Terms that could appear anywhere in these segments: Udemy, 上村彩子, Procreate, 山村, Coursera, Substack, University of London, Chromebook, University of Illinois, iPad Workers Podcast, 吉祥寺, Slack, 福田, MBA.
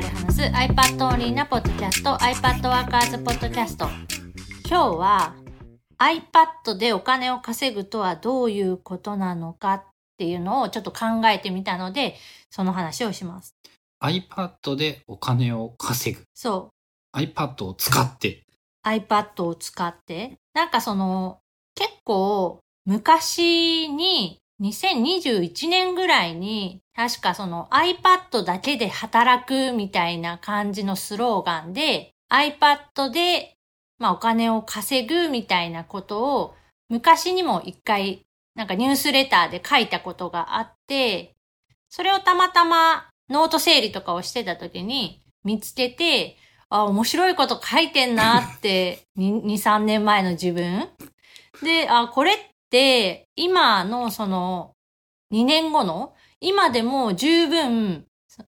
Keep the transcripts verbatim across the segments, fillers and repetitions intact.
かり話す iPad オンリーなポッドキャスト iPad Workers Podcast。 今日は iPad でお金を稼ぐとはどういうことなのかっていうのをちょっと考えてみたので、その話をします。 iPad でお金を稼ぐ。そう、 iPad を使って iPad を使ってなんかその結構昔ににせんにじゅういちねんぐらいに確かその iPad だけで働くみたいな感じのスローガンで iPad でまあお金を稼ぐみたいなことを昔にも一回なんかニュースレターで書いたことがあって、それをたまたまノート整理とかをしてた時に見つけて、あ、面白いこと書いてんなってに、さんねんまえの自分で、あ、これってで、今のそのにねんごの今でも十分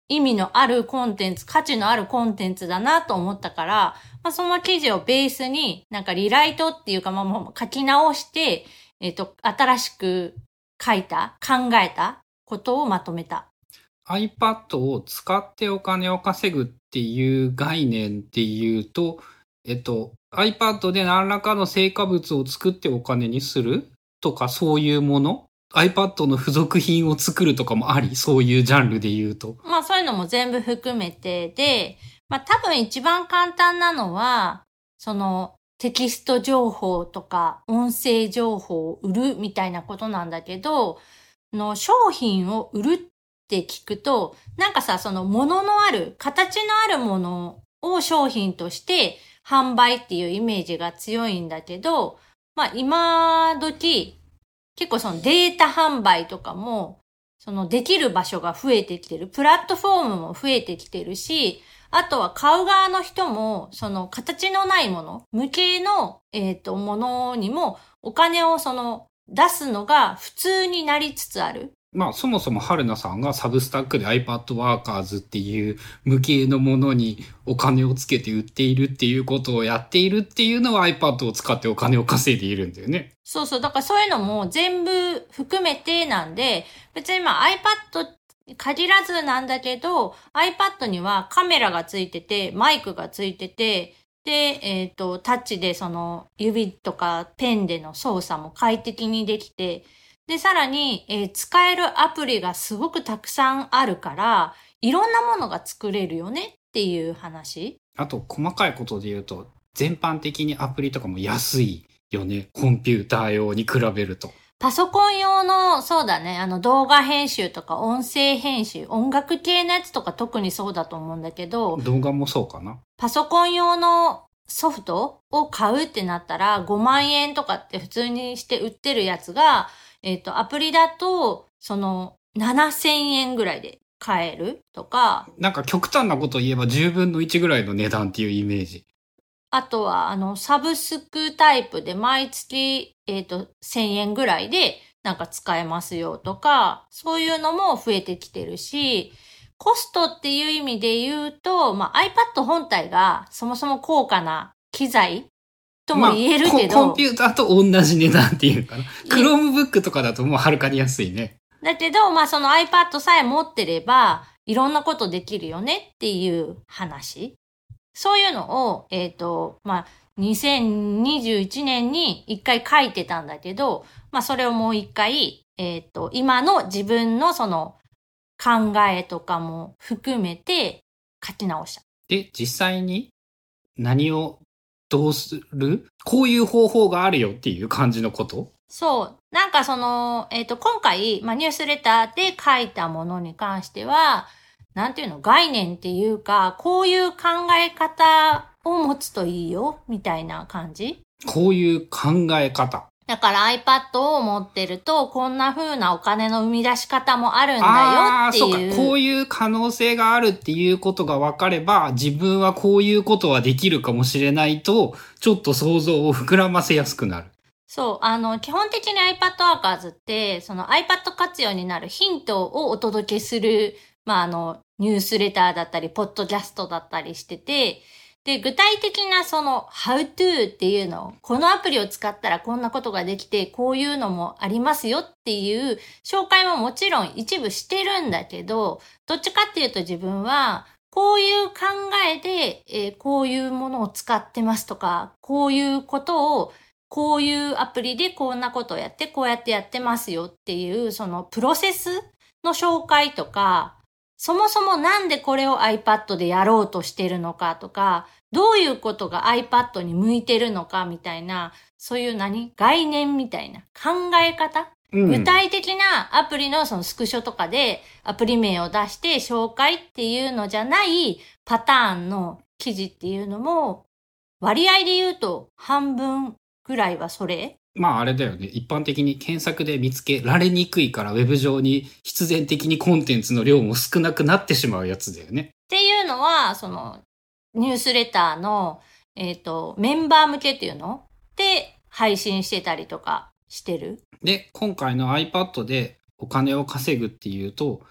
意味のあるコンテンツ、価値のあるコンテンツだなと思ったから、まあ、その記事をベースになんかリライトっていうか、まあ、もう書き直して、えっと、新しく書いた、考えたことをまとめた。iPad を使ってお金を稼ぐっていう概念っていうと、えっと、iPad で何らかの成果物を作ってお金にするとか、そういうもの、 iPad の付属品を作るとかもあり、そういうジャンルで言うと、まあそういうのも全部含めてで、まあ多分一番簡単なのはそのテキスト情報とか音声情報を売るみたいなことなんだけど、の商品を売るって聞くとなんかさ、その物のある形のあるものを商品として販売っていうイメージが強いんだけど、まあ今時結構そのデータ販売とかもそのできる場所が増えてきてる、プラットフォームも増えてきてるし、あとは買う側の人もその形のないもの向けのえっとものにもお金をその出すのが普通になりつつある。まあそもそも春菜さんがサブスタックで iPad ワーカーズっていう無形のものにお金をつけて売っているっていうことをやっているっていうのは iPad を使ってお金を稼いでいるんだよね。そうそう、だからそういうのも全部含めてなんで、別にまあ iPad 限らずなんだけど、 iPad にはカメラがついててマイクがついててで、えっとタッチでその指とかペンでの操作も快適にできて、で、さらに、えー、使えるアプリがすごくたくさんあるから、いろんなものが作れるよねっていう話。あと、細かいことで言うと、全般的にアプリとかも安いよね。コンピューター用に比べると。パソコン用の、そうだね、あの動画編集とか音声編集、音楽系のやつとか特にそうだと思うんだけど。動画もそうかな。パソコン用のソフトを買うってなったら、ごまんえんとかって普通にして売ってるやつが、えっと、アプリだと、その、ななせんえんぐらいで買えるとか。なんか極端なことを言えばじゅうぶんのいちぐらいの値段っていうイメージ。あとは、あの、サブスクタイプで毎月、えっと、せんえんぐらいでなんか使えますよとか、そういうのも増えてきてるし、コストっていう意味で言うと、まあ、iPad 本体がそもそも高価な機材とも言えるけど、まあ、コンピューターと同じ値段っていうかな。Chromebook とかだともうはるかに安いね。だけど、まあその iPad さえ持ってれば、いろんなことできるよねっていう話。そういうのを、えっと、まあにせんにじゅういちねんに一回書いてたんだけど、まあそれをもう一回、えっと、今の自分のその考えとかも含めて書き直した。で、実際に何をどうする？こういう方法があるよっていう感じのこと？そう。なんかその、えっと、今回、まあ、ニュースレターで書いたものに関しては、なんていうの、概念っていうか、こういう考え方を持つといいよ、みたいな感じ？こういう考え方。だから iPad を持ってると、こんな風なお金の生み出し方もあるんだよっていう。ああ、そうか。こういう可能性があるっていうことが分かれば、自分はこういうことはできるかもしれないと、ちょっと想像を膨らませやすくなる。そう。あの、基本的に iPad Workers って、その iPad 活用になるヒントをお届けする、まあ、あの、ニュースレターだったり、ポッドキャストだったりしてて、で、具体的なその How to っていうのを、このアプリを使ったらこんなことができて、こういうのもありますよっていう紹介ももちろん一部してるんだけど、どっちかっていうと自分は、こういう考えで、えー、こういうものを使ってますとか、こういうことを、こういうアプリでこんなことをやって、こうやってやってますよっていう、そのプロセスの紹介とか、そもそもなんでこれを iPad でやろうとしてるのかとか、どういうことが iPad に向いてるのかみたいな、そういう何概念みたいな考え方、うん、具体的なアプリのそのスクショとかでアプリ名を出して紹介っていうのじゃないパターンの記事っていうのも割合で言うと半分ぐらいはそれ？まああれだよね。一般的に検索で見つけられにくいからウェブ上に必然的にコンテンツの量も少なくなってしまうやつだよね。っていうのはそのニュースレターの、えーと、メンバー向けっていうので配信してたりとかしてる。で、今回の iPad でお金を稼ぐっていうと、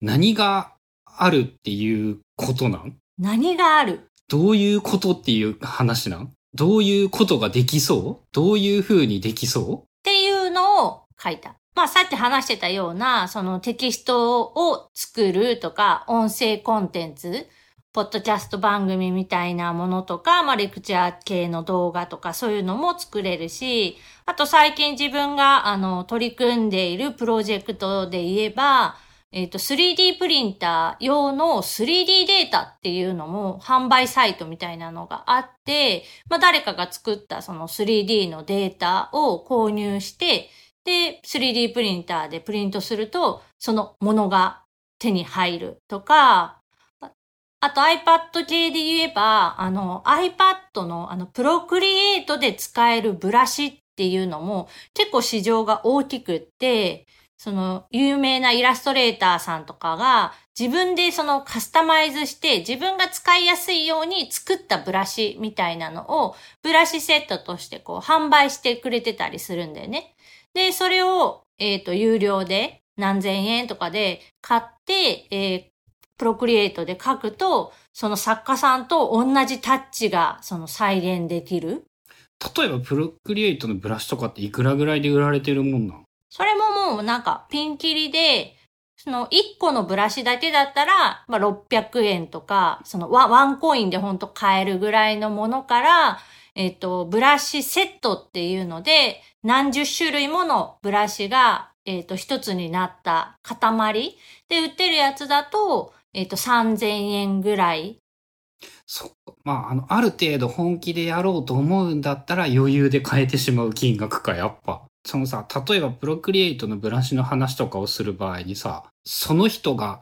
何があるっていうことなん？何がある？どういうことっていう話なん？どういうことができそう？どういう風にできそう？っていうのを書いた。まあさっき話してたような、そのテキストを作るとか、音声コンテンツ、ポッドキャスト番組みたいなものとか、まあレクチャー系の動画とかそういうのも作れるし、あと最近自分があの取り組んでいるプロジェクトで言えば、えっと スリーディー プリンター用の スリーディー データっていうのも販売サイトみたいなのがあって、まあ誰かが作ったその スリーディー のデータを購入して、で スリーディー プリンターでプリントするとそのものが手に入るとか。あと iPad 系で言えば、あの iPad のあの Procreate で使えるブラシっていうのも結構市場が大きくって、その有名なイラストレーターさんとかが自分でそのカスタマイズして自分が使いやすいように作ったブラシみたいなのをブラシセットとしてこう販売してくれてたりするんだよね。で、それを、えっと、有料で何千円とかで買って、えープロクリエイトで書くと、その作家さんと同じタッチがその再現できる。例えばプロクリエイトのブラシとかっていくらぐらいで売られてるもんなん？それももうなんかピンキリで、そのいっこのブラシだけだったら、まあ、ろっぴゃくえんとか、そのワ、ワンコインでほんと買えるぐらいのものから、えっと、ブラシセットっていうので、何十種類ものブラシが、えっと、一つになった塊で売ってるやつだと、えっと、さんぜんえんぐらい。そう。まあ、あの、ある程度本気でやろうと思うんだったら余裕で買えてしまう金額か、やっぱ。そのさ、例えばプロクリエイトのブラシの話とかをする場合にさ、その人が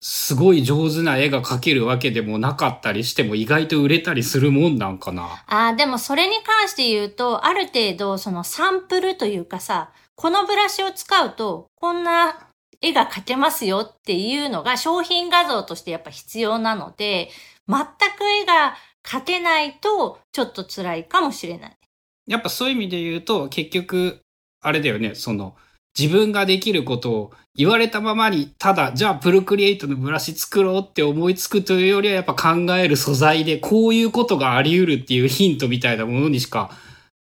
すごい上手な絵が描けるわけでもなかったりしても意外と売れたりするもんなんかな。ああ、でもそれに関して言うと、ある程度そのサンプルというかさ、このブラシを使うと、こんな絵が描けますよっていうのが商品画像としてやっぱ必要なので、全く絵が描けないとちょっと辛いかもしれない。やっぱそういう意味で言うと、結局あれだよね、その自分ができることを言われたままに、ただじゃあプロクリエイトのブラシ作ろうって思いつくというよりは、やっぱ考える素材でこういうことがあり得るっていうヒントみたいなものにしか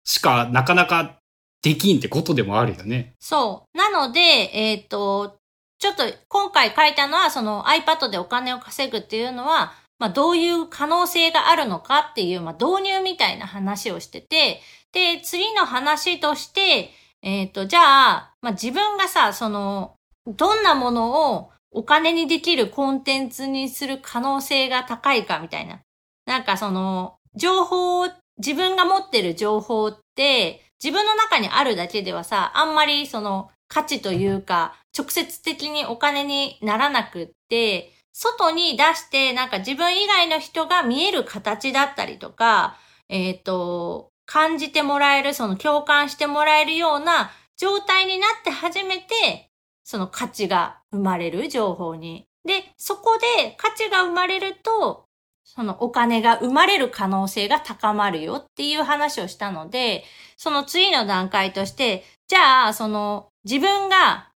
しかなかなかできんってことでもあるよね。そうなので、えっとちょっと今回書いたのは、その iPad でお金を稼ぐっていうのは、まあどういう可能性があるのかっていう、まあ導入みたいな話をしてて、で、次の話として、えっと、じゃあ、まあ自分がさ、その、どんなものをお金にできるコンテンツにする可能性が高いかみたいな。なんかその、情報を、自分が持ってる情報って、自分の中にあるだけではさ、あんまりその、価値というか、直接的にお金にならなくって、外に出して、なんか自分以外の人が見える形だったりとか、えっと、感じてもらえる、その共感してもらえるような状態になって初めて、その価値が生まれる、情報に。で、そこで価値が生まれると、そのお金が生まれる可能性が高まるよっていう話をしたので、その次の段階として、じゃあ、その自分が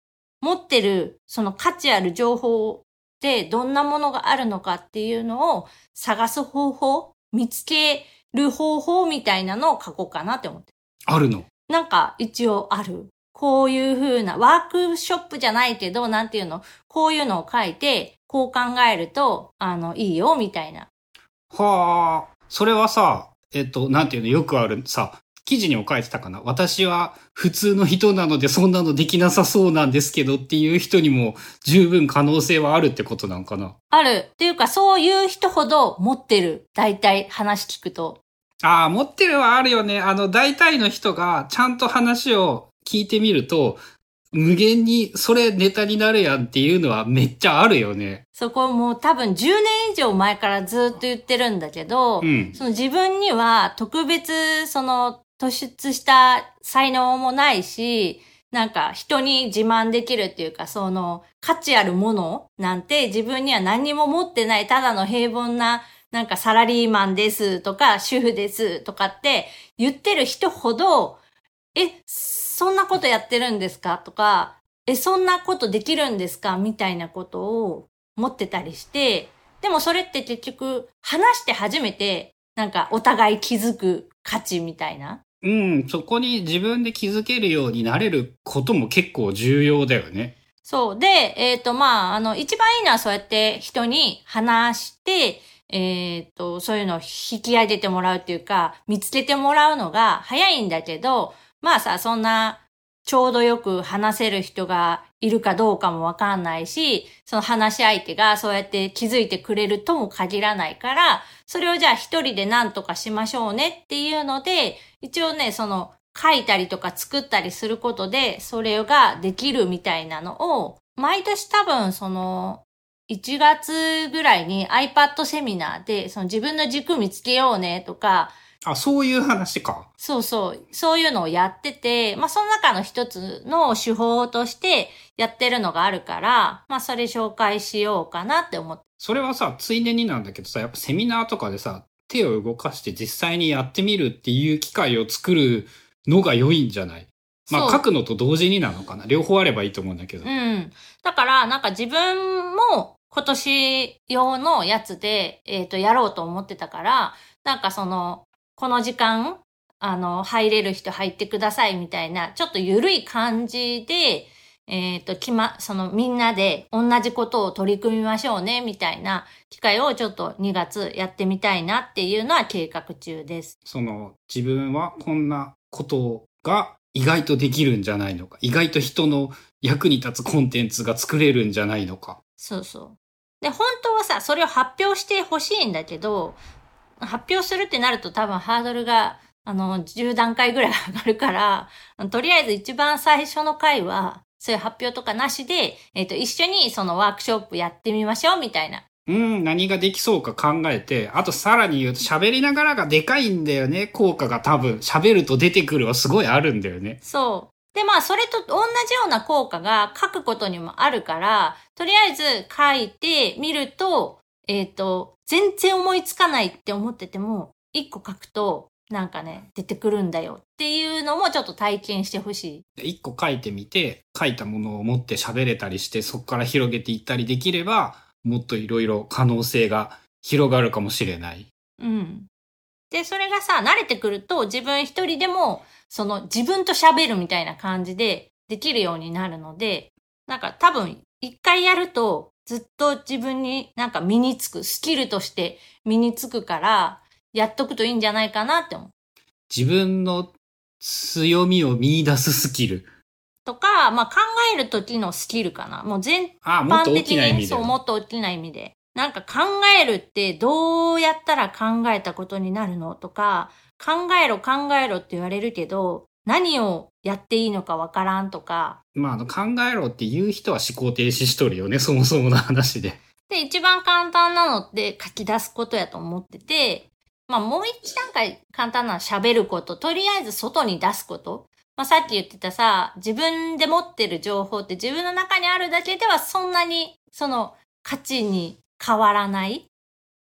持ってるその価値ある情報でどんなものがあるのかっていうのを探す方法、見つける方法みたいなのを書こうかなって思って。あるの？なんか一応ある。こういう風なワークショップじゃないけど、なんていうの、こういうのを書いて、こう考えると、あの、いいよ、みたいな。はあ、それはさ、えっと、なんていうの、よくあるさ、記事にも書いてたかな。私は普通の人なのでそんなのできなさそうなんですけどっていう人にも十分可能性はあるってことなんかな。ある。っていうかそういう人ほど持ってる。大体話聞くと。ああ、持ってるはあるよね。あの大体の人がちゃんと話を聞いてみると無限にそれネタになるやんっていうのはめっちゃあるよね。そこもう多分じゅうねん以上前からずっと言ってるんだけど、うん、その自分には特別その突出した才能もないし、なんか人に自慢できるっていうか、その価値あるものなんて自分には何にも持ってない、ただの平凡ななんかサラリーマンですとか主婦ですとかって言ってる人ほど、え、そんなことやってるんですかとか、え、そんなことできるんですかみたいなことを持ってたりして、でもそれって結局話して初めてなんかお互い気づく価値みたいな。うん、そこに自分で気づけるようになれることも結構重要だよね。そう。で、えっと、まあ、あの、一番いいのはそうやって人に話して、えっと、そういうのを引き上げてもらうっていうか、見つけてもらうのが早いんだけど、まあさ、そんな、ちょうどよく話せる人がいるかどうかもわかんないし、その話し相手がそうやって気づいてくれるとも限らないから、それをじゃあ一人で何とかしましょうねっていうので、一応ね、その書いたりとか作ったりすることで、それができるみたいなのを、毎年多分その、いちがつぐらいに iPad セミナーで、その自分の軸見つけようねとか、あ、そういう話か。そうそう。そういうのをやってて、まあ、その中の一つの手法としてやってるのがあるから、まあ、それ紹介しようかなって思って。それはさ、ついでになんだけどさ、やっぱセミナーとかでさ、手を動かして実際にやってみるっていう機会を作るのが良いんじゃない？まあ、書くのと同時になのかな。両方あればいいと思うんだけど。うん。だから、なんか自分も今年用のやつで、えっと、やろうと思ってたから、なんかその、この時間、あの、入れる人入ってくださいみたいな、ちょっと緩い感じで、えっと、きま、そのみんなで同じことを取り組みましょうね、みたいな機会をちょっとにがつやってみたいなっていうのは計画中です。その、自分はこんなことが意外とできるんじゃないのか、意外と人の役に立つコンテンツが作れるんじゃないのか。そうそう。で、本当はさ、それを発表してほしいんだけど、発表するってなると多分ハードルが、あの、じゅうだんかいぐらい上がるから、とりあえず一番最初の回は、そういう発表とかなしで、えっと、一緒にそのワークショップやってみましょう、みたいな。うん、何ができそうか考えて、あとさらに言うと喋りながらがでかいんだよね、効果が多分。喋ると出てくるはすごいあるんだよね。そう。で、まあ、それと同じような効果が書くことにもあるから、とりあえず書いてみると、えっと、全然思いつかないって思ってても、一個書くと、なんかね、出てくるんだよっていうのもちょっと体験してほしい。一個書いてみて、書いたものを持って喋れたりして、そこから広げていったりできれば、もっといろいろ可能性が広がるかもしれない。うん。で、それがさ、慣れてくると、自分一人でも、その自分と喋るみたいな感じでできるようになるので、なんか多分、一回やると、ずっと自分になんか身につく、スキルとして身につくから、やっとくといいんじゃないかなって思う。自分の強みを見出すスキル。とか、まあ、考えるときのスキルかな。もう全般的に、そう、もっと大きな意味で。なんか考えるってどうやったら考えたことになるのとか、考えろ考えろって言われるけど、何をやっていいのかわからんとか。まあ、あの、考えろって言う人は思考停止しとるよね、そもそもの話で。で、一番簡単なのって書き出すことやと思ってて、まあ、もう一段階簡単なのは喋ること、とりあえず外に出すこと。まあ、さっき言ってたさ、自分で持ってる情報って自分の中にあるだけではそんなに、その、価値に変わらない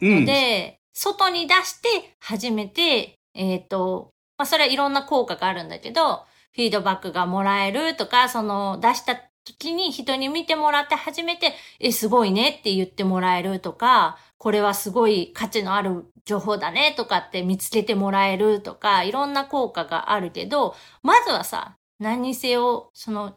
ので、うん、外に出して初めて、えっと、まあ、それはいろんな効果があるんだけど、フィードバックがもらえるとか、その出した時に人に見てもらって初めて、え、すごいねって言ってもらえるとか、これはすごい価値のある情報だねとかって見つけてもらえるとか、いろんな効果があるけど、まずはさ、何にせよその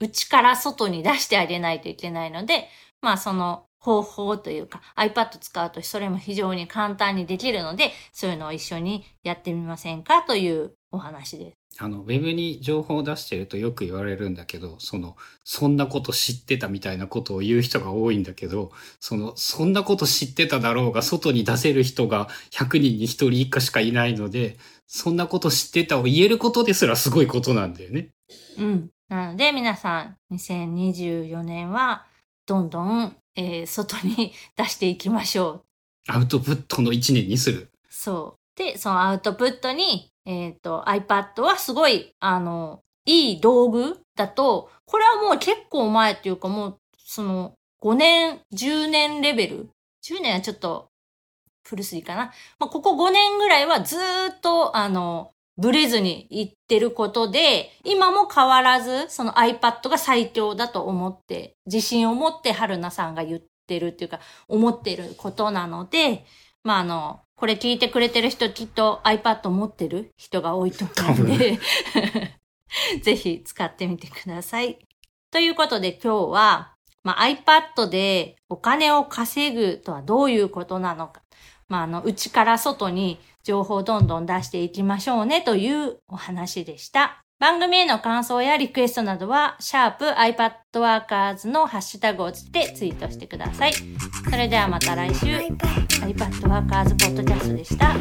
内から外に出してあげないといけないので、まあその方法というか iPad 使うとそれも非常に簡単にできるので、そういうのを一緒にやってみませんかというお話です。あのウェブに情報を出してるとよく言われるんだけど、そのそんなこと知ってたみたいなことを言う人が多いんだけど、そのそんなこと知ってただろうが外に出せる人がひゃくにんにひとり以下しかいないので、そんなこと知ってたを言えることですらすごいことなんだよね。うん。なので皆さんにせんにじゅうよねんはどんどん、えー、外に出していきましょう。アウトプットのいちねんにする。そう。で、そのアウトプットにえっと、iPad はすごい、あの、いい道具だと、これはもう結構前っていうか、もう、その、ごねん、じゅうねんレベル。じゅうねんはちょっと、古すぎかな。まあ、ここごねんぐらいはずーっと、あの、ブレずにいってることで、今も変わらず、その iPad が最強だと思って、自信を持って春菜さんが言ってるっていうか、思ってることなので、まあ、あの、これ聞いてくれてる人、きっと iPad 持ってる人が多いと思うのでぜひ使ってみてください。ということで今日は、まあ、iPad でお金を稼ぐとはどういうことなのか、まあ、あの内から外に情報をどんどん出していきましょうねというお話でした。番組への感想やリクエストなどは、シャープ iPad Workers のハッシュタグをつけてツイートしてください。それではまた来週、iPad Workers Podcast でした。